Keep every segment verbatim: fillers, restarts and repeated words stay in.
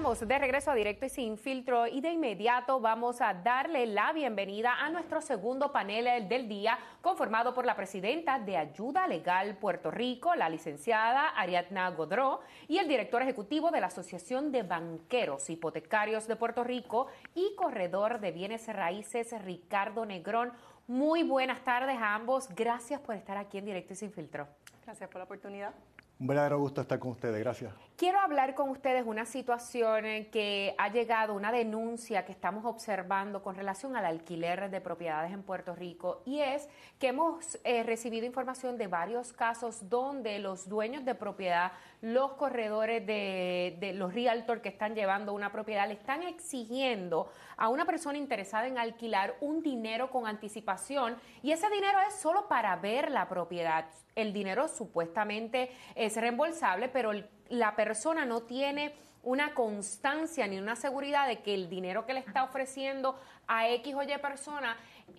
Estamos de regreso a Directo y Sin Filtro y de inmediato vamos a darle la bienvenida a nuestro segundo panel del día, conformado por la presidenta de Ayuda Legal Puerto Rico, la licenciada Ariadna Godreau, y el director ejecutivo de la Asociación de Banqueros Hipotecarios de Puerto Rico y corredor de bienes raíces, Ricardo Negrón. Muy buenas tardes a ambos. Gracias por estar aquí en Directo y Sin Filtro. Gracias por la oportunidad. Un verdadero gusto estar con ustedes, gracias. Quiero hablar con ustedes una situación que ha llegado, una denuncia que estamos observando con relación al alquiler de propiedades en Puerto Rico, y es que hemos eh, recibido información de varios casos donde los dueños de propiedad, los corredores de, de los realtor que están llevando una propiedad, le están exigiendo a una persona interesada en alquilar un dinero con anticipación, y ese dinero es solo para ver la propiedad. El dinero supuestamente es reembolsable, pero la persona no tiene una constancia ni una seguridad de que el dinero que le está ofreciendo a X o Y persona,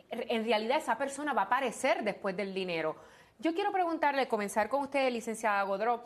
en realidad esa persona va a aparecer después del dinero. Yo quiero preguntarle, comenzar con usted, licenciada Godreau,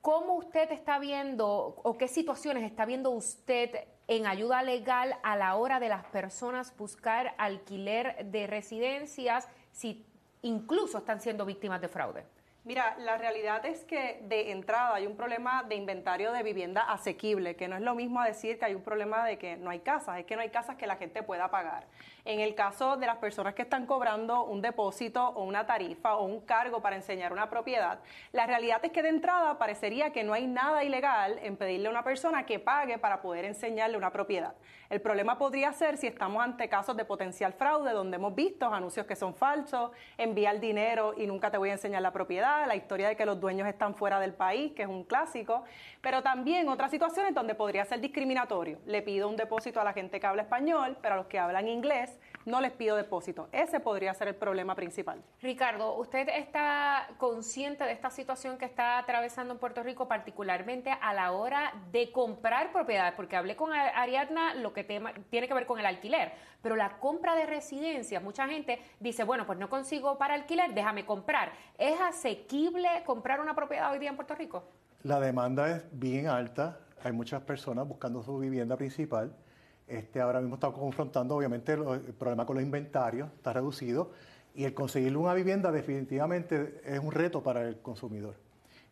¿cómo usted está viendo o qué situaciones está viendo usted en Ayuda Legal a la hora de las personas buscar alquiler de residencias si incluso están siendo víctimas de fraude? Mira, la realidad es que de entrada hay un problema de inventario de vivienda asequible, que no es lo mismo a decir que hay un problema de que no hay casas, es que no hay casas que la gente pueda pagar. En el caso de las personas que están cobrando un depósito o una tarifa o un cargo para enseñar una propiedad, la realidad es que de entrada parecería que no hay nada ilegal en pedirle a una persona que pague para poder enseñarle una propiedad. El problema podría ser si estamos ante casos de potencial fraude, donde hemos visto anuncios que son falsos, envía el dinero y nunca te voy a enseñar la propiedad, la historia de que los dueños están fuera del país, que es un clásico, pero también otras situaciones donde podría ser discriminatorio. Le pido un depósito a la gente que habla español, pero a los que hablan inglés no les pido depósito. Ese podría ser el problema principal. Ricardo, ¿usted está consciente de esta situación que está atravesando en Puerto Rico, particularmente a la hora de comprar propiedades? Porque hablé con Ariadna lo que tema, tiene que ver con el alquiler, pero la compra de residencias, mucha gente dice, bueno, pues no consigo para alquiler, déjame comprar. ¿Es asequible comprar una propiedad hoy día en Puerto Rico? La demanda es bien alta, hay muchas personas buscando su vivienda principal. Este, ahora mismo estamos confrontando, obviamente, lo, el problema con los inventarios, está reducido, y el conseguir una vivienda definitivamente es un reto para el consumidor.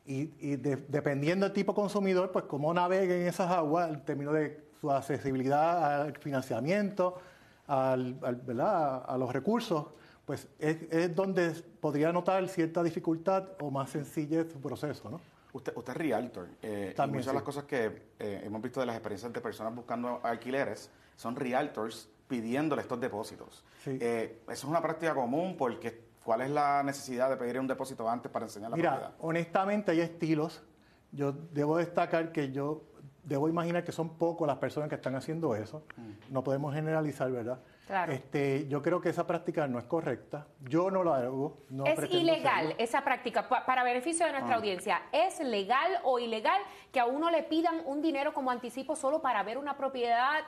Y, y de, dependiendo del tipo de consumidor, pues cómo naveguen esas aguas en términos de su accesibilidad al financiamiento, al, al, ¿verdad? A, a los recursos, pues es, es donde podría notar cierta dificultad o más sencillo su proceso, ¿no? Usted, usted es realtor, eh, y muchas de las cosas que eh, hemos visto de las experiencias de personas buscando alquileres son realtors pidiéndole estos depósitos. Sí. Eh, eso es una práctica común porque ¿cuál es la necesidad de pedir un depósito antes para enseñar la Mira, propiedad? Mira, honestamente hay estilos. Yo debo destacar que yo debo imaginar que son pocos las personas que están haciendo eso. Mm. No podemos generalizar, ¿verdad? Claro. Este, yo creo que esa práctica no es correcta. Yo no la hago. No es ilegal hacerlo. Esa práctica. Pa para beneficio de nuestra ah. audiencia, ¿es legal o ilegal que a uno le pidan un dinero como anticipo solo para ver una propiedad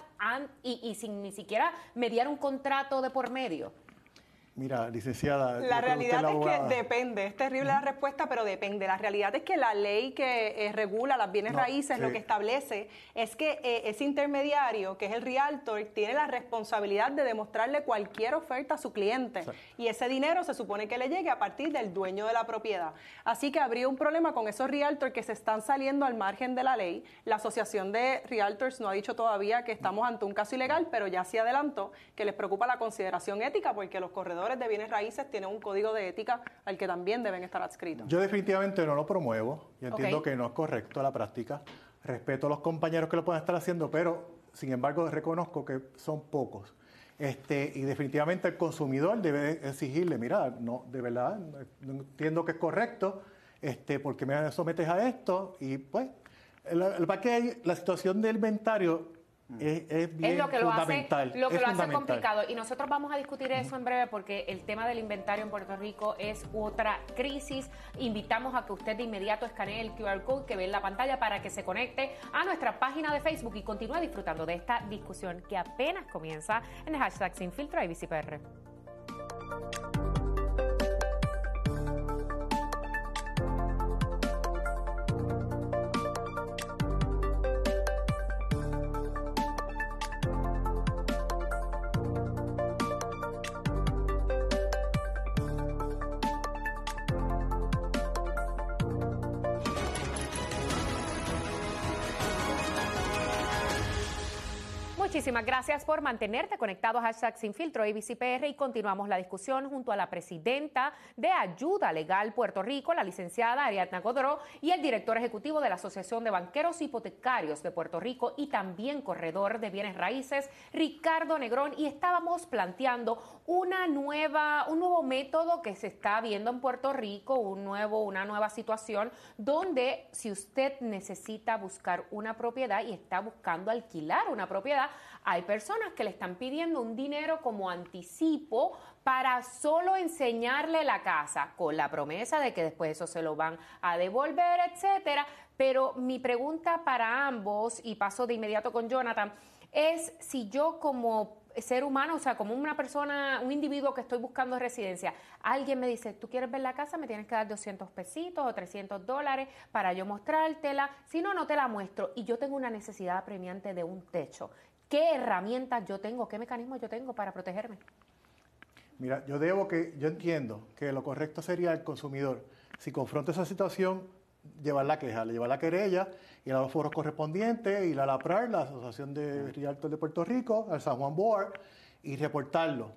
y, y sin ni siquiera mediar un contrato de por medio? Mira, licenciada... La realidad es que depende, es terrible la respuesta, pero depende. La realidad es que la ley que eh, regula las bienes raíces lo que establece es que eh, ese intermediario, que es el realtor, tiene la responsabilidad de demostrarle cualquier oferta a su cliente. Exacto. Y ese dinero se supone que le llegue a partir del dueño de la propiedad. Así que habría un problema con esos realtors que se están saliendo al margen de la ley. La Asociación de Realtors no ha dicho todavía que estamos ante un caso ilegal, pero ya se adelantó que les preocupa la consideración ética porque los corredores de bienes raíces tienen un código de ética al que también deben estar adscritos. Yo definitivamente no lo promuevo. Yo entiendo okay. que no es correcto la práctica. Respeto a los compañeros que lo puedan estar haciendo, pero sin embargo reconozco que son pocos. Este, y definitivamente el consumidor debe exigirle, mira, no, de verdad, no entiendo que es correcto, este, porque me sometes a esto. Y pues, la, la, la situación del inventario... Es, es, bien es lo que lo hace, lo que lo hace complicado, y nosotros vamos a discutir eso en breve porque el tema del inventario en Puerto Rico es otra crisis. Invitamos a que usted de inmediato escanee el Q R code que ve en la pantalla para que se conecte a nuestra página de Facebook y continúe disfrutando de esta discusión que apenas comienza en el hashtag Sin Filtro A B C P R. Muchísimas gracias por mantenerte conectado a Hashtag Sin Filtro A B C P R y continuamos la discusión junto a la presidenta de Ayuda Legal Puerto Rico, la licenciada Ariadna Godreau, y el director ejecutivo de la Asociación de Banqueros Hipotecarios de Puerto Rico y también corredor de bienes raíces, Ricardo Negrón, y estábamos planteando una nueva, un nuevo método que se está viendo en Puerto Rico, un nuevo, una nueva situación donde si usted necesita buscar una propiedad y está buscando alquilar una propiedad, hay personas que le están pidiendo un dinero como anticipo para solo enseñarle la casa, con la promesa de que después eso se lo van a devolver, etcétera. Pero mi pregunta para ambos, y paso de inmediato con Jonathan, es si yo como ser humano, o sea, como una persona, un individuo que estoy buscando residencia, alguien me dice, tú quieres ver la casa, me tienes que dar doscientos pesitos o trescientos dólares para yo mostrártela, si no, no te la muestro, y yo tengo una necesidad apremiante de un techo. ¿Qué herramientas yo tengo? ¿Qué mecanismos yo tengo para protegerme? Mira, yo debo que, yo entiendo que lo correcto sería el consumidor, si confronta esa situación, llevar la queja, llevar la querella, ir a los foros correspondientes, ir a la APRA, la Asociación de Realtors de Puerto Rico, al San Juan Board, y reportarlo.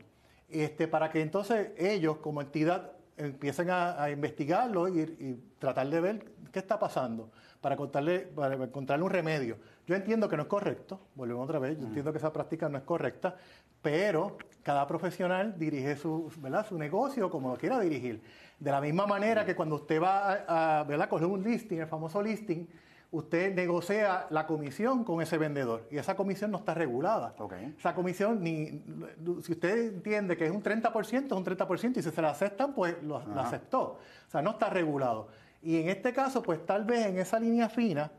Este, para que entonces ellos, como entidad, empiecen a, a investigarlo y, y tratar de ver qué está pasando, para, contarle, para encontrarle un remedio. Yo entiendo que no es correcto, volvemos otra vez, yo uh-huh. entiendo que esa práctica no es correcta, pero cada profesional dirige su, ¿verdad? su negocio como lo quiera dirigir. De la misma manera uh-huh. que cuando usted va a, a ¿verdad? coger un listing, el famoso listing, usted negocia la comisión con ese vendedor y esa comisión no está regulada. Okay. Esa comisión, ni si usted entiende que es un treinta por ciento, es un treinta por ciento y si se la aceptan, pues lo, lo aceptó. O sea, no está regulado. Y en este caso, pues tal vez en esa línea fina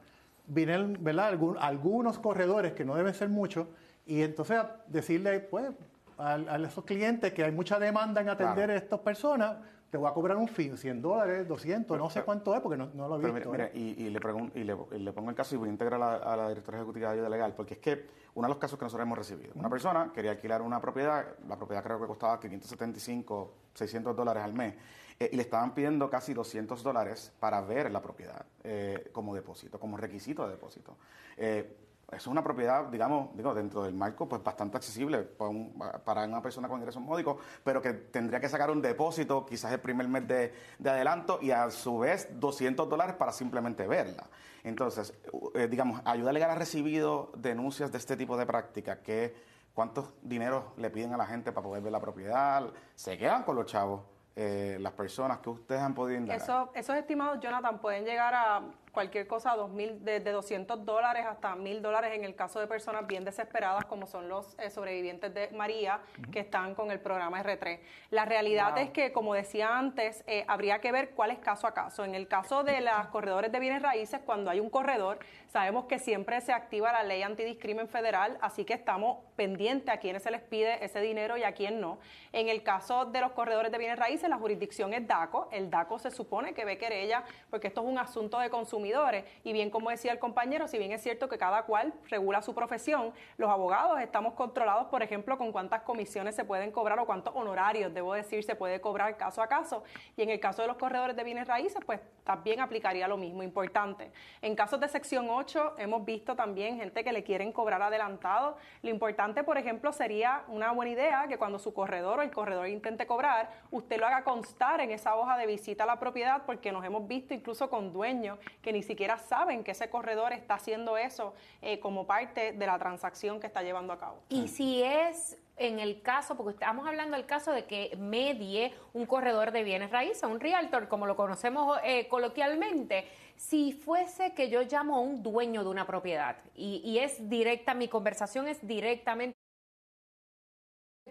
vienen, ¿verdad?, Algun, algunos corredores que no deben ser muchos y entonces decirle pues a, a esos clientes que hay mucha demanda en atender claro. a estas personas. Te voy a cobrar un fee, cien dólares, doscientos, pero, no sé cuánto es porque no, no lo he visto. Mira, y, y, le pregunto, y, le, y le pongo el caso y voy a integrar a, a la directora ejecutiva de Ayuda Legal, porque es que uno de los casos que nosotros hemos recibido, una persona quería alquilar una propiedad, la propiedad creo que costaba quinientos setenta y cinco, seiscientos dólares al mes, eh, y le estaban pidiendo casi doscientos dólares para ver la propiedad eh, como depósito, como requisito de depósito. Eh, Es una propiedad, digamos, digo, dentro del marco, pues bastante accesible para, un, para una persona con ingresos módicos, pero que tendría que sacar un depósito, quizás el primer mes de, de adelanto, y a su vez doscientos dólares para simplemente verla. Entonces, eh, digamos, Ayuda Legal ha recibido denuncias de este tipo de práctica, que cuántos dineros le piden a la gente para poder ver la propiedad, se quedan con los chavos. Eh, las personas que ustedes han podido indagar. Eso, esos estimados, Jonathan, pueden llegar a cualquier cosa, dos mil, de, de doscientos dólares hasta mil dólares en el caso de personas bien desesperadas como son los eh, sobrevivientes de María uh-huh. que están con el programa R tres. La realidad wow. es que, como decía antes, eh, habría que ver cuál es caso a caso. En el caso de los corredores de bienes raíces, cuando hay un corredor, sabemos que siempre se activa la ley antidiscrimen federal, así que estamos pendientes a quiénes se les pide ese dinero y a quién no. En el caso de los corredores de bienes raíces, la jurisdicción es DACO, el DACO se supone que ve querella porque esto es un asunto de consumidores y bien como decía el compañero, si bien es cierto que cada cual regula su profesión, los abogados estamos controlados, por ejemplo, con cuántas comisiones se pueden cobrar o cuántos honorarios, debo decir, se puede cobrar caso a caso y en el caso de los corredores de bienes raíces, pues también aplicaría lo mismo, importante. En casos de sección ocho hemos visto también gente que le quieren cobrar adelantado, lo importante, por ejemplo, sería una buena idea que cuando su corredor o el corredor intente cobrar, usted lo haga constar en esa hoja de visita a la propiedad porque nos hemos visto incluso con dueños que ni siquiera saben que ese corredor está haciendo eso eh, como parte de la transacción que está llevando a cabo. Y si es en el caso, porque estamos hablando del caso de que medie un corredor de bienes raíces, un realtor, como lo conocemos eh, coloquialmente, si fuese que yo llamo a un dueño de una propiedad y, y es directa, mi conversación es directamente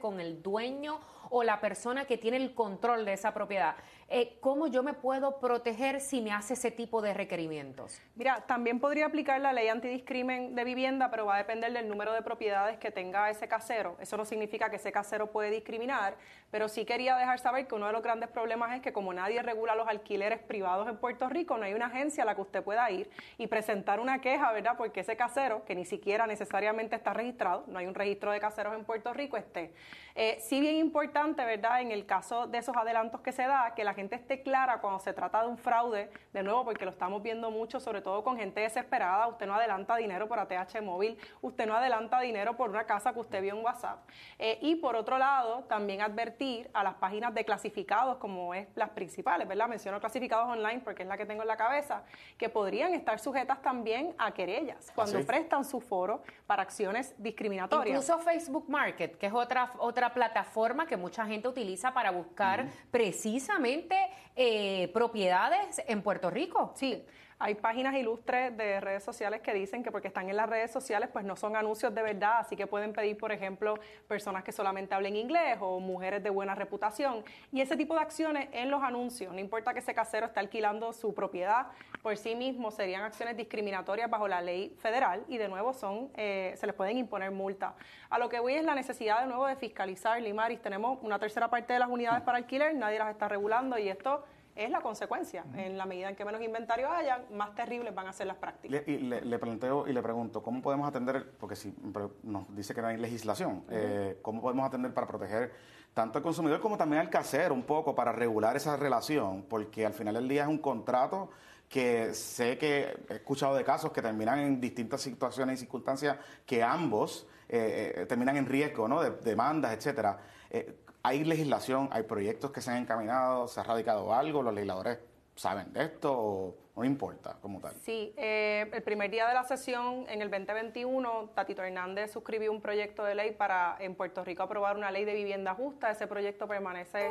con el dueño o la persona que tiene el control de esa propiedad. Eh, ¿Cómo yo me puedo proteger si me hace ese tipo de requerimientos? Mira, también podría aplicar la ley antidiscrimen de vivienda, pero va a depender del número de propiedades que tenga ese casero. Eso no significa que ese casero puede discriminar, pero sí quería dejar saber que uno de los grandes problemas es que como nadie regula los alquileres privados en Puerto Rico, no hay una agencia a la que usted pueda ir y presentar una queja, ¿verdad? Porque ese casero, que ni siquiera necesariamente está registrado, no hay un registro de caseros en Puerto Rico, esté. Eh, sí bien importante, ¿verdad? En el caso de esos adelantos que se da, que la gente esté clara cuando se trata de un fraude, de nuevo, porque lo estamos viendo mucho, sobre todo con gente desesperada. Usted no adelanta dinero por A T H móvil, usted no adelanta dinero por una casa que usted vio en WhatsApp. Eh, y por otro lado, también advertir a las páginas de clasificados, como es las principales, ¿verdad? Menciono clasificados online porque es la que tengo en la cabeza, que podrían estar sujetas también a querellas cuando Así. prestan su foro para acciones discriminatorias. Incluso Facebook Market, que es otra, otra plataforma que mucha gente utiliza para buscar mm. precisamente eh, propiedades en Puerto Rico. Sí. Hay páginas ilustres de redes sociales que dicen que porque están en las redes sociales pues no son anuncios de verdad, así que pueden pedir, por ejemplo, personas que solamente hablen inglés o mujeres de buena reputación. Y ese tipo de acciones en los anuncios, no importa que ese casero esté alquilando su propiedad por sí mismo, serían acciones discriminatorias bajo la ley federal y de nuevo son eh, se les pueden imponer multas. A lo que voy es la necesidad de nuevo de fiscalizar, Limaris. Tenemos una tercera parte de las unidades para alquiler, nadie las está regulando y esto es la consecuencia. En la medida en que menos inventario haya, más terribles van a ser las prácticas. Le, y le, le planteo y le pregunto, ¿cómo podemos atender? Porque si nos dice que no hay legislación, uh-huh. eh, ¿cómo podemos atender para proteger tanto al consumidor como también al casero un poco para regular esa relación? Porque al final del día es un contrato que sé que he escuchado de casos que terminan en distintas situaciones y circunstancias que ambos eh, terminan en riesgo, ¿no? De demandas, etcétera. Eh, ¿Hay legislación, hay proyectos que se han encaminado, se ha radicado algo, los legisladores saben de esto o no importa como tal? Sí, eh, el primer día de la sesión, en el veinte veintiuno, Tatito Hernández suscribió un proyecto de ley para en Puerto Rico aprobar una ley de vivienda justa. Ese proyecto permanece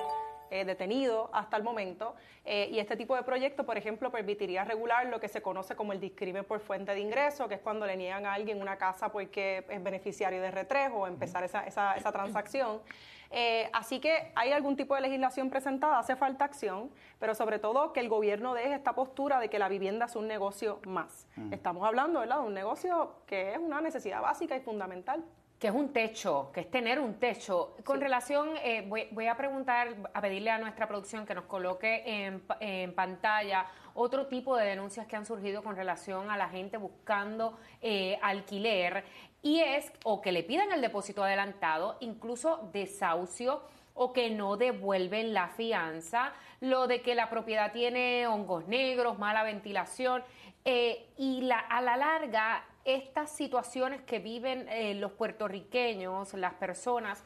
Eh, detenido hasta el momento eh, y este tipo de proyecto, por ejemplo, permitiría regular lo que se conoce como el discrimen por fuente de ingreso, que es cuando le niegan a alguien una casa porque es beneficiario de R tres o empezar esa, esa, esa transacción. Eh, así que hay algún tipo de legislación presentada, hace falta acción, pero sobre todo que el gobierno deje esta postura de que la vivienda es un negocio más. Uh-huh. Estamos hablando, ¿verdad?, de un negocio que es una necesidad básica y fundamental. Que es un techo, que es tener un techo. Con sí. relación, eh, voy, voy a preguntar, a pedirle a nuestra producción que nos coloque en, en pantalla otro tipo de denuncias que han surgido con relación a la gente buscando eh, alquiler, y es o que le pidan el depósito adelantado, incluso desahucio, o que no devuelven la fianza, lo de que la propiedad tiene hongos negros, mala ventilación, eh, y la, a la larga estas situaciones que viven eh, los puertorriqueños, las personas,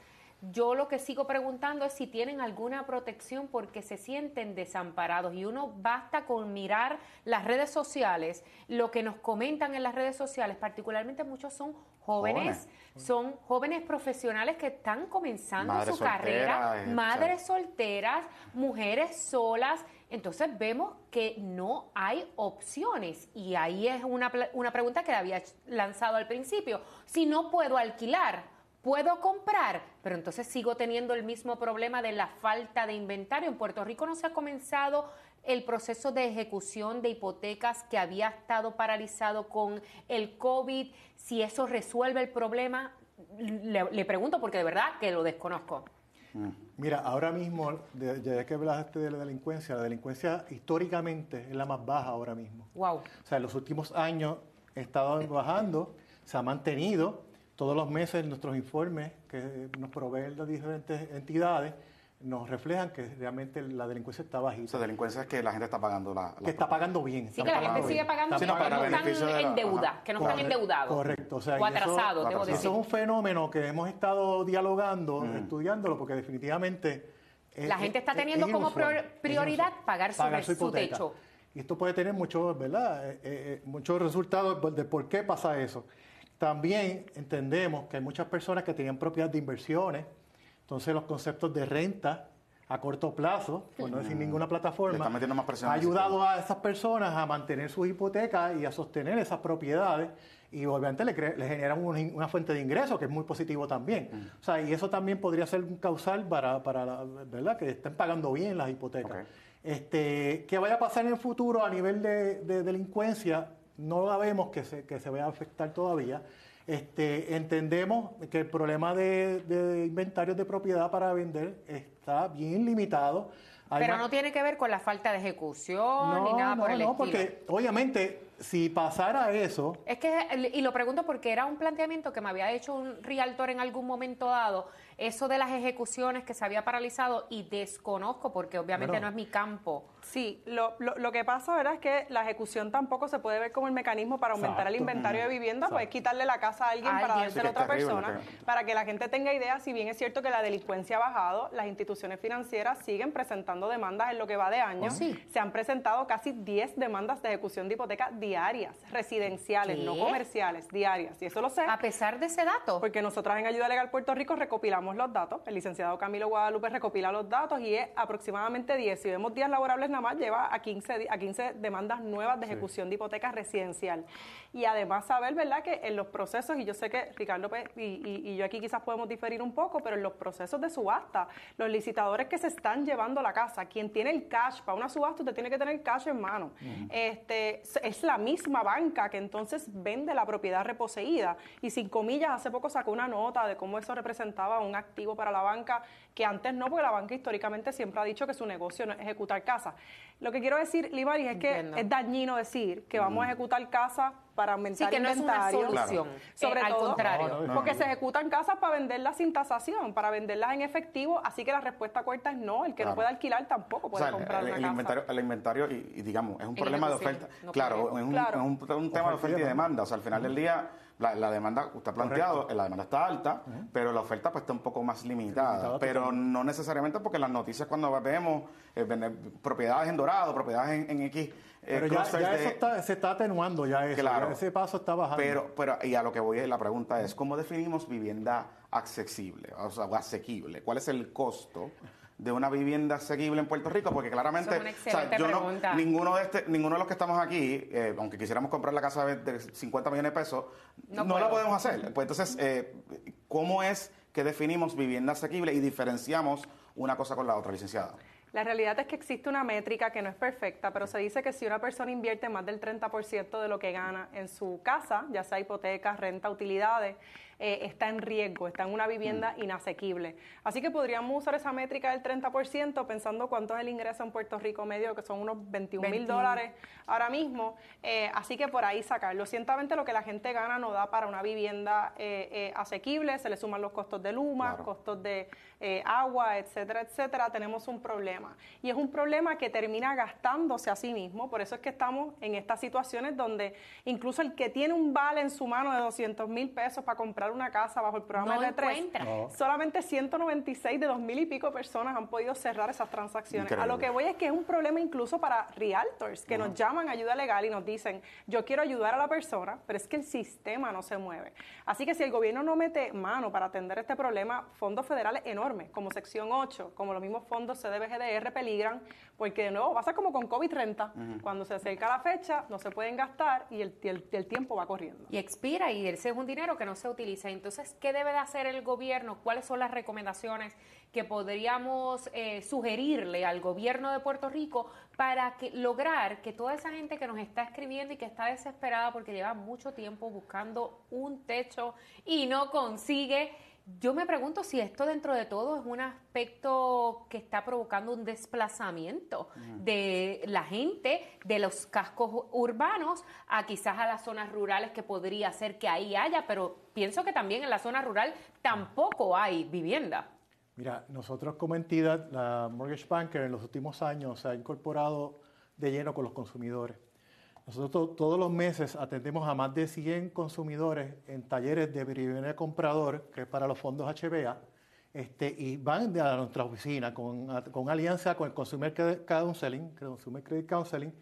yo lo que sigo preguntando es si tienen alguna protección porque se sienten desamparados. Y uno basta con mirar las redes sociales, lo que nos comentan en las redes sociales, particularmente muchos son jóvenes, jóvenes. son jóvenes profesionales que están comenzando Madre su soltera, carrera, es, madres ¿sabes? solteras, mujeres solas. Entonces vemos que no hay opciones y ahí es una, una pregunta que le había lanzado al principio. Si no puedo alquilar, puedo comprar, pero entonces sigo teniendo el mismo problema de la falta de inventario. En Puerto Rico no se ha comenzado el proceso de ejecución de hipotecas que había estado paralizado con el COVID. Si eso resuelve el problema, le, le pregunto porque de verdad que lo desconozco. Mira, ahora mismo, ya que hablaste de la delincuencia, la delincuencia históricamente es la más baja ahora mismo. Wow. O sea, en los últimos años ha estado bajando, se ha mantenido. Todos los meses nuestros informes que nos proveen las diferentes entidades nos reflejan que realmente la delincuencia está bajita. O sea, delincuencia es que la gente está pagando la... la que está pagando bien. Sí, que la gente sigue pagando, pero que no están endeudadas, que no están endeudados. Correcto. O sea, atrasados, debo decir. Eso es un fenómeno que hemos estado dialogando, mm. estudiándolo, porque definitivamente... Es, la gente está teniendo es, es como prioridad pagar, pagar su, su techo. Y esto puede tener muchos, ¿verdad? Eh, eh, muchos resultados de por qué pasa eso. También entendemos que hay muchas personas que tenían propiedades de inversiones. Entonces, los conceptos de renta a corto plazo, por no decir ninguna plataforma, más ha ayudado a esas personas a mantener sus hipotecas y a sostener esas propiedades y obviamente le, cre- le generan un, una fuente de ingresos que es muy positivo también. Mm. O sea, y eso también podría ser un causal para, para la, ¿verdad? Que estén pagando bien las hipotecas. Okay. Este, ¿Qué vaya a pasar en el futuro a nivel de, de delincuencia? No sabemos que se, que se vaya a afectar todavía. Este, entendemos que el problema de, de inventarios de propiedad para vender está bien limitado. Hay Pero más... no tiene que ver con la falta de ejecución no, ni nada no, por el no, estilo. No, porque obviamente Si pasara eso... Es que, y lo pregunto porque era un planteamiento que me había hecho un realtor en algún momento dado, eso de las ejecuciones que se había paralizado, y desconozco porque obviamente bueno, no es mi campo. Sí, lo, lo, lo que pasa, ¿verdad?, es que la ejecución tampoco se puede ver como el mecanismo para aumentar Exacto. el inventario de vivienda, Exacto. pues es quitarle la casa a alguien, alguien. para dársela a otra persona, para que la gente tenga idea. Si bien es cierto que la delincuencia ha bajado, las instituciones financieras siguen presentando demandas en lo que va de año. Oh, sí. Se han presentado casi diez demandas de ejecución de hipoteca diarias, residenciales, ¿Qué? no comerciales, diarias. Y eso lo sé. A pesar de ese dato. Porque nosotras en Ayuda Legal Puerto Rico recopilamos los datos. El licenciado Camilo Guadalupe recopila los datos y es aproximadamente diez. Si vemos días laborables nada más, lleva a quince, a quince demandas nuevas de ejecución sí. de hipoteca residencial. Y además saber, ¿verdad?, que en los procesos, y yo sé que Ricardo y, y, y yo aquí quizás podemos diferir un poco, pero en los procesos de subasta, los licitadores que se están llevando la casa, quien tiene el cash para una subasta, usted tiene que tener cash en mano. Uh-huh. Este, es la misma banca que entonces vende la propiedad reposeída. Y Cinco Millas hace poco sacó una nota de cómo eso representaba un activo para la banca, que antes no, porque la banca históricamente siempre ha dicho que su negocio no es ejecutar casas. Lo que quiero decir, Limaris, es Entiendo. que es dañino decir que vamos a ejecutar casas para aumentar sí, que no inventario. Es una solución, claro. Sobre eh, al todo, contrario. No, no, no, porque no, no. se ejecutan casas para venderlas sin tasación, para venderlas en efectivo, así que la respuesta corta es no. El que claro. no puede alquilar tampoco puede o sea, comprar el, una el casa. Inventario, el inventario, y, y digamos, es un problema de oferta. No claro, es un, claro. Es un, es un, un tema de oferta y demanda. O sea, al final del día, la, la demanda, usted ha planteado, Correcto. la demanda está alta, uh-huh. pero la oferta pues está un poco más limitada. Limitado, pero no necesariamente, porque las noticias cuando vemos eh, vender propiedades en Dorado, propiedades en, en X... Pero eh, ya, ya de, eso está, se está atenuando ya eso, claro, ya ese paso está bajando. Pero, pero y a lo que voy es, la pregunta es, ¿cómo definimos vivienda accesible? O sea, asequible. ¿Cuál es el costo de una vivienda asequible en Puerto Rico? Porque claramente, o sea, yo no, ninguno de este, ninguno de los que estamos aquí, eh, aunque quisiéramos comprar la casa de cincuenta millones de pesos, no, no la podemos hacer. Pues entonces, eh, ¿cómo es que definimos vivienda asequible y diferenciamos una cosa con la otra, licenciada? La realidad es que existe una métrica que no es perfecta, pero se dice que si una persona invierte más del treinta por ciento de lo que gana en su casa, ya sea hipotecas, renta, utilidades, eh, está en riesgo, está en una vivienda inasequible. Así que podríamos usar esa métrica del treinta por ciento pensando cuánto es el ingreso en Puerto Rico medio, que son unos veintiún mil dólares ahora mismo. Eh, así que por ahí sacarlo. Ciertamente lo que la gente gana no da para una vivienda eh, eh, asequible, se le suman los costos de Luma, claro. costos de eh, agua, etcétera, etcétera. Tenemos un problema. Y es un problema que termina gastándose a sí mismo. Por eso es que estamos en estas situaciones donde incluso el que tiene un vale en su mano de doscientos mil pesos para comprar una casa bajo el programa no R tres, no. solamente ciento noventa y seis de dos mil y pico personas han podido cerrar esas transacciones. Increíble. A lo que voy es que es un problema incluso para realtors que uh-huh. nos llaman a Ayuda Legal y nos dicen, yo quiero ayudar a la persona, pero es que el sistema no se mueve. Así que si el gobierno no mete mano para atender este problema, fondos federales enormes, como sección ocho, como los mismos fondos C D B G D R, peligran, porque de nuevo pasa como con COVID renta, uh-huh. cuando se acerca la fecha no se pueden gastar y el, el, el tiempo va corriendo. Y expira y ese es un dinero que no se utiliza. Entonces, ¿qué debe de hacer el gobierno? ¿Cuáles son las recomendaciones que podríamos eh, sugerirle al gobierno de Puerto Rico para que, lograr que toda esa gente que nos está escribiendo y que está desesperada porque lleva mucho tiempo buscando un techo y no consigue? Yo me pregunto si esto dentro de todo es un aspecto que está provocando un desplazamiento uh-huh. de la gente de los cascos urbanos a quizás a las zonas rurales, que podría ser que ahí haya, pero pienso que también en la zona rural tampoco hay vivienda. Mira, nosotros como entidad, la Mortgage Banker en los últimos años se ha incorporado de lleno con los consumidores. Nosotros to- todos los meses atendemos a más de cien consumidores en talleres de vivienda comprador, que es para los fondos H B A, este, y van de a nuestra oficina con, a, con alianza con el Consumer Credit Counseling, Consumer Credit Counseling,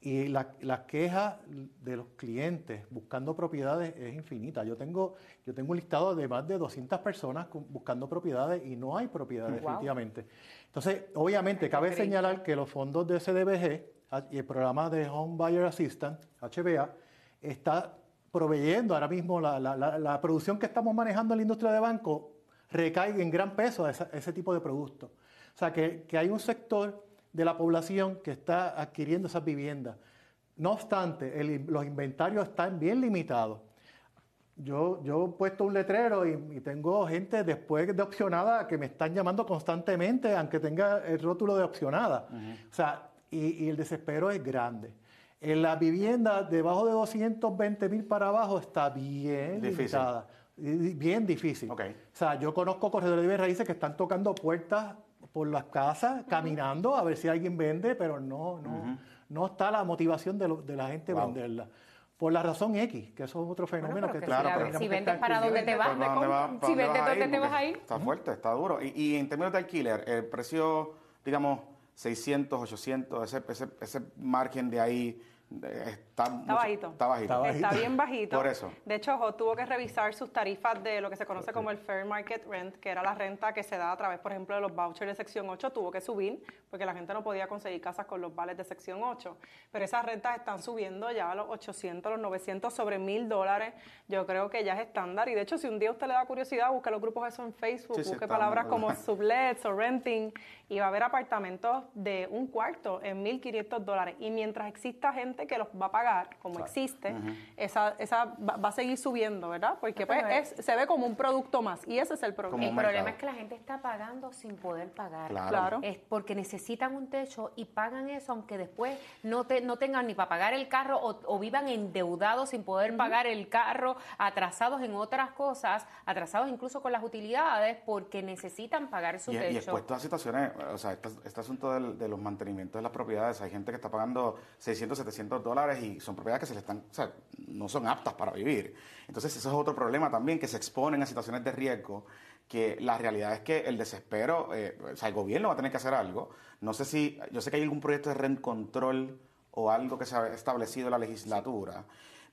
y las la quejas de los clientes buscando propiedades es infinita. Yo tengo, yo tengo un listado de más de doscientas personas buscando propiedades y no hay propiedades, wow. definitivamente. Entonces, obviamente, cabe señalar que los fondos de C D B G y el programa de Home Buyer Assistance, H B A, está proveyendo ahora mismo la, la, la, la producción que estamos manejando en la industria de banco, recae en gran peso a esa, ese tipo de productos. O sea, que, que hay un sector de la población que está adquiriendo esas viviendas. No obstante, el, los inventarios están bien limitados. Yo, yo he puesto un letrero y, y tengo gente después de opcionada que me están llamando constantemente, aunque tenga el rótulo de opcionada. Uh-huh. O sea, Y, y el desespero es grande. En la vivienda debajo de doscientos veinte mil para abajo está bien limitada. Bien difícil. Okay. O sea, yo conozco corredores de bienes raíces que están tocando puertas por las casas, uh-huh, caminando a ver si alguien vende, pero no, no, uh-huh, no está la motivación de, lo, de la gente, wow, venderla. Por la razón X, que eso es otro fenómeno. Bueno, que, que claro, si, pero si vendes para donde te vas, pues, ¿dónde vas, si vendes dónde te vas a ir? Está fuerte, está duro. Y, y en términos de alquiler, el precio, digamos, seiscientos, ochocientos, ese, ese, ese margen de ahí... Está, está, mucho, bajito. está bajito. Está bien bajito. Por eso. De hecho, H U D tuvo que revisar sus tarifas de lo que se conoce como el Fair Market Rent, que era la renta que se da a través, por ejemplo, de los vouchers de sección ocho. Tuvo que subir porque la gente no podía conseguir casas con los vales de sección ocho. Pero esas rentas están subiendo ya a los ochocientos, los novecientos, sobre mil dólares. Yo creo que ya es estándar. Y de hecho, si un día usted le da curiosidad, busque los grupos eso en Facebook, sí, busque sí, palabras mal. como sublets o renting, y va a haber apartamentos de un cuarto en mil quinientos dólares. Y mientras exista gente que los va a pagar, como claro, existe, uh-huh, esa, esa va, va a seguir subiendo, ¿verdad? Porque pues, es, se ve como un producto más, y ese es el problema. El mercado. problema es que la gente está pagando sin poder pagar. Claro. Claro. Es porque necesitan un techo y pagan eso, aunque después no, te, no tengan ni para pagar el carro o, o vivan endeudados sin poder, uh-huh, pagar el carro, atrasados en otras cosas, atrasados incluso con las utilidades, porque necesitan pagar su y, techo. Y después todas situaciones, o sea, este, este asunto del, de los mantenimientos de las propiedades, hay gente que está pagando seiscientos, setecientos dólares y son propiedades que se le están, o sea, no son aptas para vivir. Entonces, eso es otro problema también, que se exponen a situaciones de riesgo, que la realidad es que el desespero, eh, o sea, el gobierno va a tener que hacer algo. No sé si, yo sé que hay algún proyecto de rent control o algo que se ha establecido en la legislatura,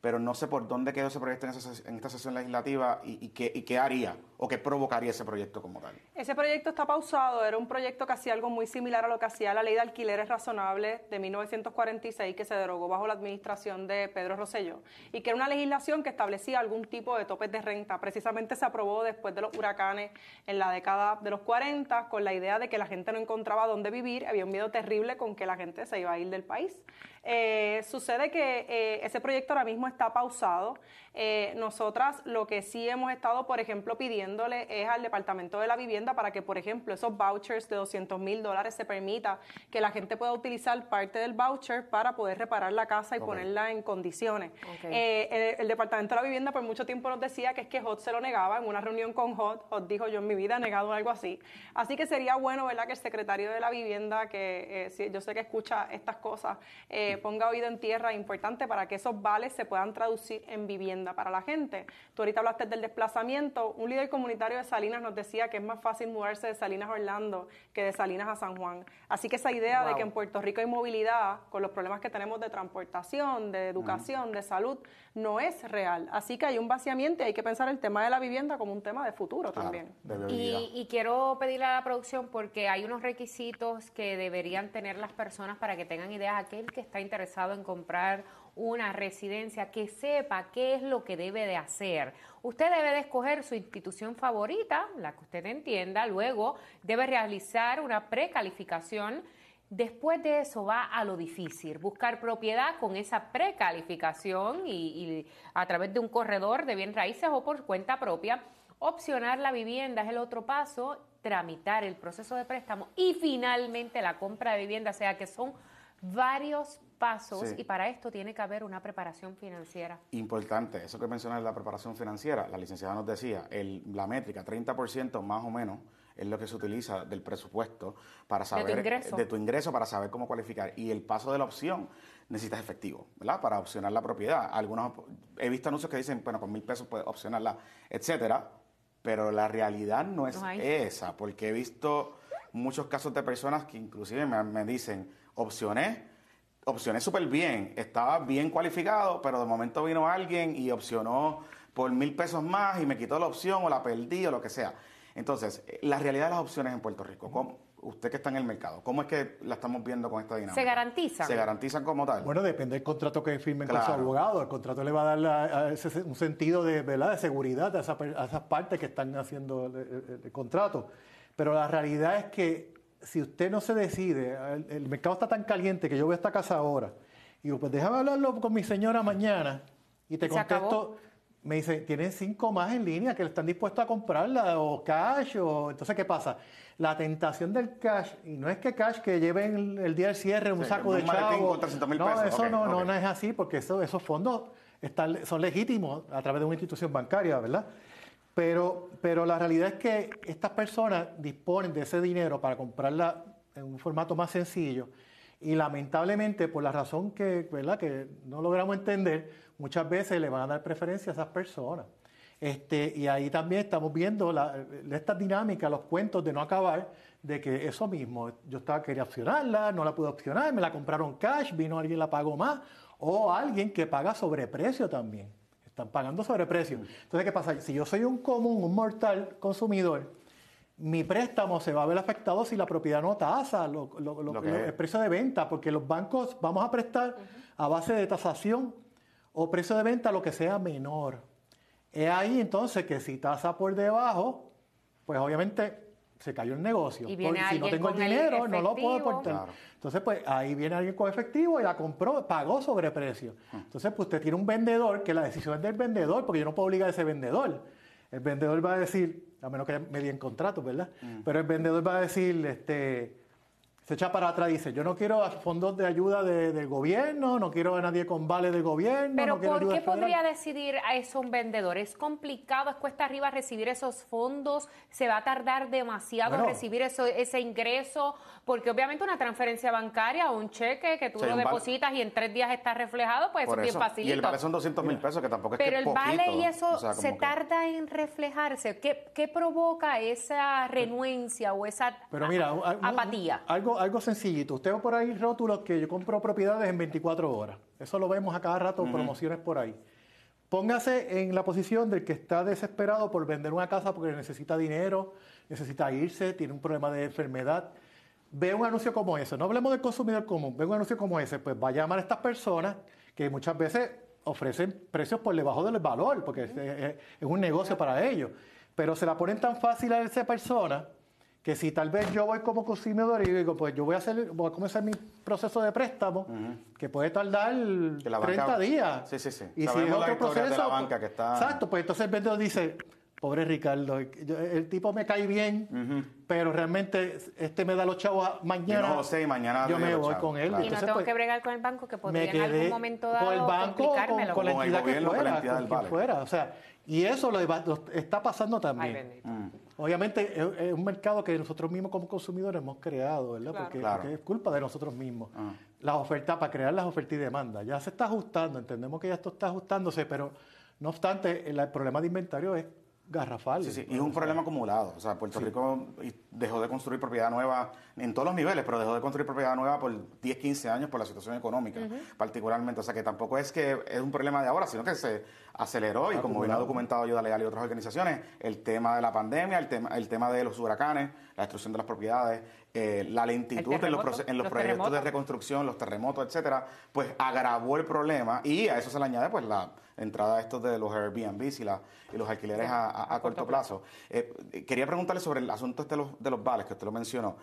pero no sé por dónde quedó ese proyecto en, esa, en esta sesión legislativa y, y, qué, y qué haría o qué provocaría ese proyecto como tal. Ese proyecto está pausado, era un proyecto que hacía algo muy similar a lo que hacía la Ley de Alquileres Razonables de mil novecientos cuarenta y seis, que se derogó bajo la administración de Pedro Rosselló, y que era una legislación que establecía algún tipo de topes de renta. Precisamente se aprobó después de los huracanes en la década de los cuarenta, con la idea de que la gente no encontraba dónde vivir, había un miedo terrible con que la gente se iba a ir del país. Eh, sucede que eh, ese proyecto ahora mismo está pausado. Eh, nosotras lo que sí hemos estado, por ejemplo, pidiéndole es al Departamento de la Vivienda para que, por ejemplo, esos vouchers de doscientos mil dólares se permita que la gente pueda utilizar parte del voucher para poder reparar la casa y okay. ponerla en condiciones. Okay. Eh, el, el Departamento de la Vivienda por mucho tiempo nos decía que es que H U D se lo negaba. En una reunión con H U D, H U D dijo: yo en mi vida he negado algo así. Así que sería bueno, ¿verdad?, que el secretario de la Vivienda, que eh, si, yo sé que escucha estas cosas, eh, ponga oído en tierra, importante, para que esos vales se puedan traducir en vivienda para la gente. Tú ahorita hablaste del desplazamiento. Un líder comunitario de Salinas nos decía que es más fácil mudarse de Salinas a Orlando que de Salinas a San Juan. Así que esa idea wow. de que en Puerto Rico hay movilidad, con los problemas que tenemos de transportación, de educación, uh-huh. de salud, no es real. Así que hay un vaciamiento y hay que pensar el tema de la vivienda como un tema de futuro claro, también. De y, y quiero pedirle a la producción, porque hay unos requisitos que deberían tener las personas para que tengan ideas. Aquel que está interesado en comprar una residencia, que sepa qué es lo que debe de hacer. Usted debe de escoger su institución favorita, la que usted entienda, luego debe realizar una precalificación. Después de eso va a lo difícil, buscar propiedad con esa precalificación y, y a través de un corredor de bienes raíces o por cuenta propia. Opcionar la vivienda es el otro paso, tramitar el proceso de préstamo y finalmente la compra de vivienda, o sea que son varios pasos sí. y para esto tiene que haber una preparación financiera. Importante, eso que mencionas de la preparación financiera, la licenciada nos decía, el, la métrica treinta por ciento más o menos es lo que se utiliza del presupuesto para saber... De tu ingreso. De tu ingreso para saber cómo cualificar. Y el paso de la opción, necesitas efectivo, ¿verdad?, para opcionar la propiedad. Algunos, he visto anuncios que dicen, bueno, con mil pesos puedes opcionarla, etcétera, pero la realidad no es no esa, porque he visto muchos casos de personas que inclusive me, me dicen, opcioné, opcioné súper bien, estaba bien cualificado, pero de momento vino alguien y opcionó por mil pesos más y me quitó la opción o la perdí o lo que sea. Entonces, la realidad de las opciones en Puerto Rico, ¿cómo? Usted que está en el mercado, ¿cómo es que la estamos viendo con esta dinámica? ¿Se garantizan? ¿Se garantizan como tal? Bueno, depende del contrato que firmen claro. con su abogado. El contrato le va a dar a, a ese, un sentido de, ¿verdad?, de seguridad a, esa, a esas partes que están haciendo el, el, el contrato. Pero la realidad es que si usted no se decide, el, el mercado está tan caliente que yo voy a esta casa ahora y digo, pues déjame hablarlo con mi señora mañana y te contesto. me dice, tienen cinco más en línea que están dispuestos a comprarla, o cash, o... Entonces, ¿qué pasa? La tentación del cash, y no es que cash que lleven el, el día del cierre un sí, saco de chavo. No, pesos. eso okay, no, okay. No, no es así, porque eso, esos fondos están, son legítimos a través de una institución bancaria, ¿verdad? Pero, pero la realidad es que estas personas disponen de ese dinero para comprarla en un formato más sencillo. Y lamentablemente, por la razón que, ¿verdad? que no logramos entender, muchas veces le van a dar preferencia a esas personas. Este, y ahí también estamos viendo la, esta dinámica, los cuentos de no acabar, de que eso mismo, yo estaba quería opcionarla, no la pude opcionar, me la compraron cash, vino alguien la pagó más, o alguien que paga sobreprecio también. Están pagando sobreprecio. Entonces, ¿qué pasa? Si yo soy un común, un mortal consumidor, mi préstamo se va a ver afectado si la propiedad no tasa lo, lo, lo, lo lo, el precio de venta, porque los bancos vamos a prestar uh-huh. a base de tasación o precio de venta, lo que sea menor. Es ahí entonces que si tasa por debajo, pues obviamente se cayó el negocio. Y viene si no tengo el dinero, el no lo puedo aportar. Claro. Entonces, pues ahí viene alguien con efectivo y la compró, pagó sobreprecio. Uh-huh. Entonces, pues usted tiene un vendedor que la decisión es del vendedor, porque yo no puedo obligar a ese vendedor. El vendedor va a decir, a menos que me den contratos, ¿verdad? Mm. Pero el vendedor va a decir, este, se echa para atrás y dice, yo no quiero fondos de ayuda de, del gobierno, no quiero a nadie con vales del gobierno. Pero no quiero ¿por qué podría federal. decidir a eso un vendedor? ¿Es complicado, es cuesta arriba recibir esos fondos? ¿Se va a tardar demasiado bueno, en recibir eso, ese ingreso? Porque obviamente una transferencia bancaria o un cheque que tú sí, lo depositas y en tres días está reflejado, pues eso es bien facilito. Y el vale son doscientos mil pesos, que tampoco es Pero que es poquito. Pero el vale y eso o sea, se que... tarda en reflejarse. ¿Qué, qué provoca esa renuencia o esa Pero mira, a, apatía? Algo, algo sencillito. Usted ve por ahí rótulos que yo compro propiedades en veinticuatro horas. Eso lo vemos a cada rato, uh-huh. promociones por ahí. Póngase en la posición del que está desesperado por vender una casa porque necesita dinero, necesita irse, tiene un problema de enfermedad. Ve un anuncio como ese. No hablemos del consumidor común. Ve un anuncio como ese. Pues va a llamar a estas personas que muchas veces ofrecen precios por debajo del valor, porque es, es, es un negocio para ellos. Pero se la ponen tan fácil a esa persona que si tal vez yo voy como consumidor y digo, pues yo voy a hacer, voy a comenzar mi proceso de préstamo, uh-huh. que puede tardar la banca, treinta días. Sí, sí, sí. Y Sabemos si es otro proceso... De la banca que está... Exacto, pues entonces el vendedor dice, pobre Ricardo, yo, el tipo me cae bien, uh-huh. pero realmente este me da los chavos mañana. Yo no sé, y mañana yo me voy con él. Claro. Y entonces, no tengo pues, que bregar con el banco, que podría en algún momento dado con el banco, complicármelo. Con, con, con la entidad que fuera, entidad con vale. fuera. O sea, y eso lo, lo está pasando también. Ay, bendito. Mm. Obviamente es un mercado que nosotros mismos como consumidores hemos creado, ¿verdad? Claro. Porque, claro. porque es culpa de nosotros mismos. Ah. Las ofertas, para crear las ofertas y demanda. Ya se está ajustando, entendemos que ya esto está ajustándose, pero no obstante, el, el problema de inventario es garrafal. Sí, sí, y es un problema acumulado. O sea, Puerto sí. Rico dejó de construir propiedad nueva en todos los niveles, pero dejó de construir propiedad nueva por diez, quince años por la situación económica, uh-huh. particularmente. O sea, que tampoco es que es un problema de ahora, sino que se aceleró y, acumulado. Como bien ha documentado Ayuda Legal y otras organizaciones, el tema de la pandemia, el tema, el tema de los huracanes, la destrucción de las propiedades, eh, la lentitud en los, en los, los proyectos de reconstrucción, los terremotos, etcétera, pues agravó el problema y a eso se le añade pues la entrada estos de los Airbnbs y, la, y los alquileres a, a, a corto, corto plazo. plazo. Eh, quería preguntarle sobre el asunto este de los, de los vales, que usted lo mencionó.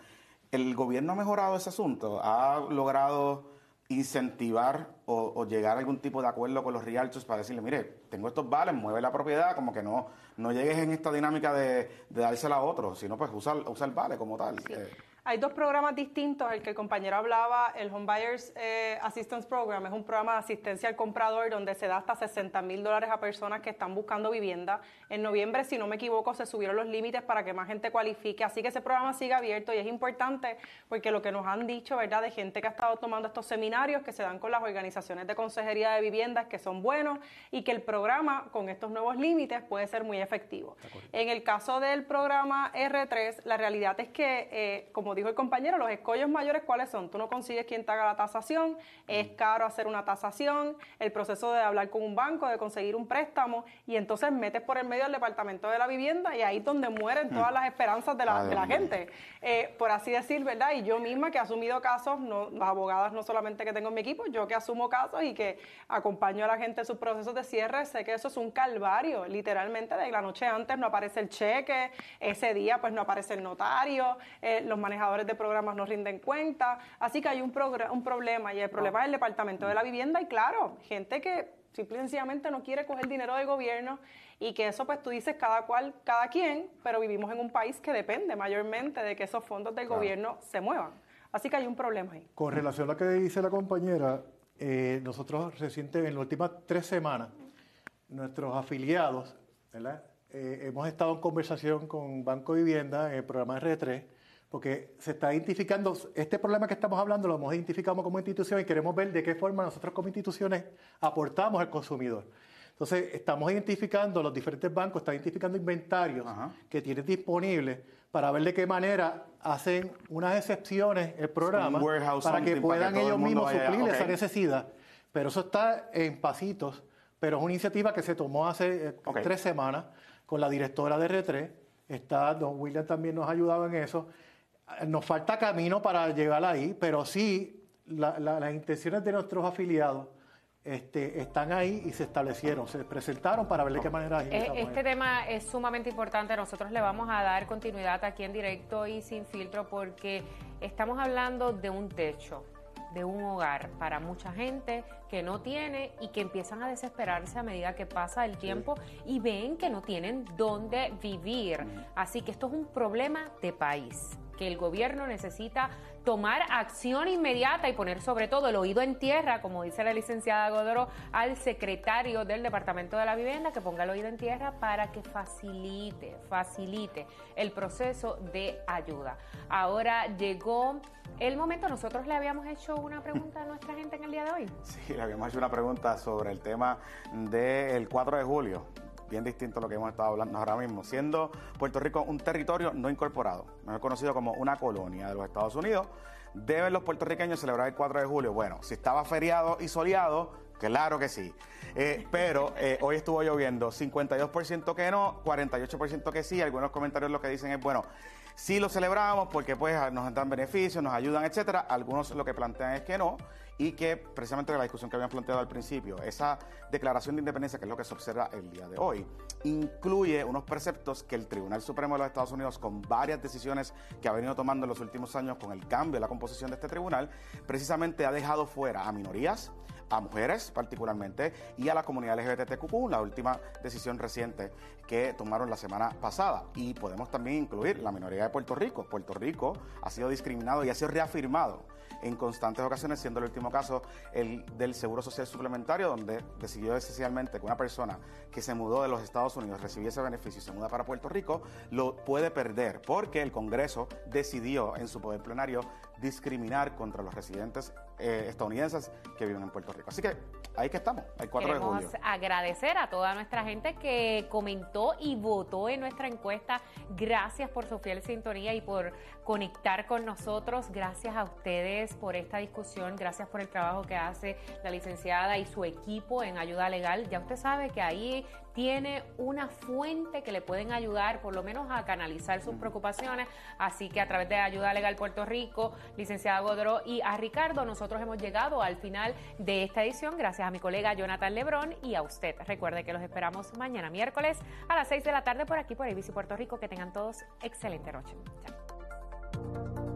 ¿El gobierno ha mejorado ese asunto? ¿Ha logrado incentivar o, o llegar a algún tipo de acuerdo con los realtors para decirle, mire, tengo estos vales, mueve la propiedad, como que no, no llegues en esta dinámica de, de dársela a otros, sino pues usa, usa el vale como tal? Sí. Eh, Hay dos programas distintos, el que el compañero hablaba, el Home Buyers eh, Assistance Program, es un programa de asistencia al comprador donde se da hasta sesenta mil dólares a personas que están buscando vivienda. En noviembre, si no me equivoco, se subieron los límites para que más gente cualifique, así que ese programa sigue abierto y es importante porque lo que nos han dicho, ¿verdad?, de gente que ha estado tomando estos seminarios que se dan con las organizaciones de consejería de viviendas, que son buenos y que el programa con estos nuevos límites puede ser muy efectivo. En el caso del programa erre tres, la realidad es que, eh, como Como dijo el compañero, los escollos mayores, ¿cuáles son? Tú no consigues quien te haga la tasación, es caro hacer una tasación, el proceso de hablar con un banco, de conseguir un préstamo, y entonces metes por el medio al departamento de la vivienda y ahí es donde mueren todas las esperanzas de la, de la gente, eh, por así decir, ¿verdad? Y yo misma que he asumido casos, no, las abogadas no solamente que tengo en mi equipo, yo que asumo casos y que acompaño a la gente en sus procesos de cierre, sé que eso es un calvario, literalmente, de la noche antes no aparece el cheque, ese día pues no aparece el notario, eh, los manejadores de programas no rinden cuenta, así que hay un, un problema y el problema es el departamento de la vivienda y claro, gente que simplemente no quiere coger dinero del gobierno, y que eso, pues tú dices, cada cual, cada quien, pero vivimos en un país que depende mayormente de que esos fondos del claro. gobierno se muevan. Así que hay un problema ahí. Con relación a lo que dice la compañera, eh, nosotros recientemente, en las últimas tres semanas, nuestros afiliados, ¿verdad? Eh, hemos estado en conversación con Banco Vivienda en el programa R tres, porque se está identificando, este problema que estamos hablando lo hemos identificado como institución y queremos ver de qué forma nosotros como instituciones aportamos al consumidor. Entonces, estamos identificando, los diferentes bancos están identificando inventarios Ajá. que tienen disponibles para ver de qué manera hacen unas excepciones el programa para que puedan para que ellos mismos vaya, suplir okay. esa necesidad. Pero eso está en pasitos, pero es una iniciativa que se tomó hace okay. tres semanas con la directora de R tres. Está, Don William también nos ha ayudado en eso. Nos falta camino para llegar ahí, pero sí la, la, las intenciones de nuestros afiliados este, están ahí y se establecieron, se presentaron para ver de qué manera... Este, este tema es sumamente importante. Nosotros le vamos a dar continuidad aquí en Directo y Sin Filtro, porque estamos hablando de un techo, de un hogar para mucha gente que no tiene y que empiezan a desesperarse a medida que pasa el tiempo y ven que no tienen dónde vivir. Así que esto es un problema de país, que el gobierno necesita tomar acción inmediata y poner sobre todo el oído en tierra, como dice la licenciada Godreau, al secretario del Departamento de la Vivienda, que ponga el oído en tierra para que facilite, facilite el proceso de ayuda. Ahora llegó el momento. Nosotros le habíamos hecho una pregunta a nuestra gente en el día de hoy. Sí, le habíamos hecho una pregunta sobre el tema del cuatro de julio. Bien distinto a lo que hemos estado hablando ahora mismo, siendo Puerto Rico un territorio no incorporado, mejor conocido como una colonia de los Estados Unidos, ¿deben los puertorriqueños celebrar el cuatro de julio? Bueno, si estaba feriado y soleado, claro que sí, eh, pero eh, hoy estuvo lloviendo, cincuenta y dos por ciento que no, cuarenta y ocho por ciento que sí. Algunos comentarios lo que dicen es, bueno, sí lo celebramos porque pues nos dan beneficios, nos ayudan, etcétera. Algunos lo que plantean es que no, y que precisamente la discusión que habían planteado al principio, esa declaración de independencia, que es lo que se observa el día de hoy, incluye unos preceptos que el Tribunal Supremo de los Estados Unidos, con varias decisiones que ha venido tomando en los últimos años con el cambio de la composición de este tribunal, precisamente ha dejado fuera a minorías, a mujeres particularmente, y a la comunidad L G B T Q I A, la última decisión reciente que tomaron la semana pasada. Y podemos también incluir la minoría de Puerto Rico. Puerto Rico ha sido discriminado y ha sido reafirmado en constantes ocasiones, siendo el último caso el del Seguro Social Suplementario, donde decidió esencialmente que una persona que se mudó de los Estados Unidos, recibió ese beneficio y se muda para Puerto Rico, lo puede perder, porque el Congreso decidió en su poder plenario discriminar contra los residentes eh, estadounidenses que viven en Puerto Rico. Así que ahí que estamos, el cuatro de julio. Queremos agradecer a toda nuestra gente que comentó y votó en nuestra encuesta. Gracias por su fiel sintonía y por conectar con nosotros. Gracias a ustedes por esta discusión. Gracias por el trabajo que hace la licenciada y su equipo en Ayuda Legal. Ya usted sabe que ahí tiene una fuente que le pueden ayudar por lo menos a canalizar sus preocupaciones. Así que a través de Ayuda Legal Puerto Rico, licenciada Godreau y a Ricardo, nosotros hemos llegado al final de esta edición. Gracias a mi colega Jonathan Lebrón y a usted. Recuerde que los esperamos mañana miércoles a las seis de la tarde por aquí por A B C Puerto Rico. Que tengan todos excelente noche. Chao.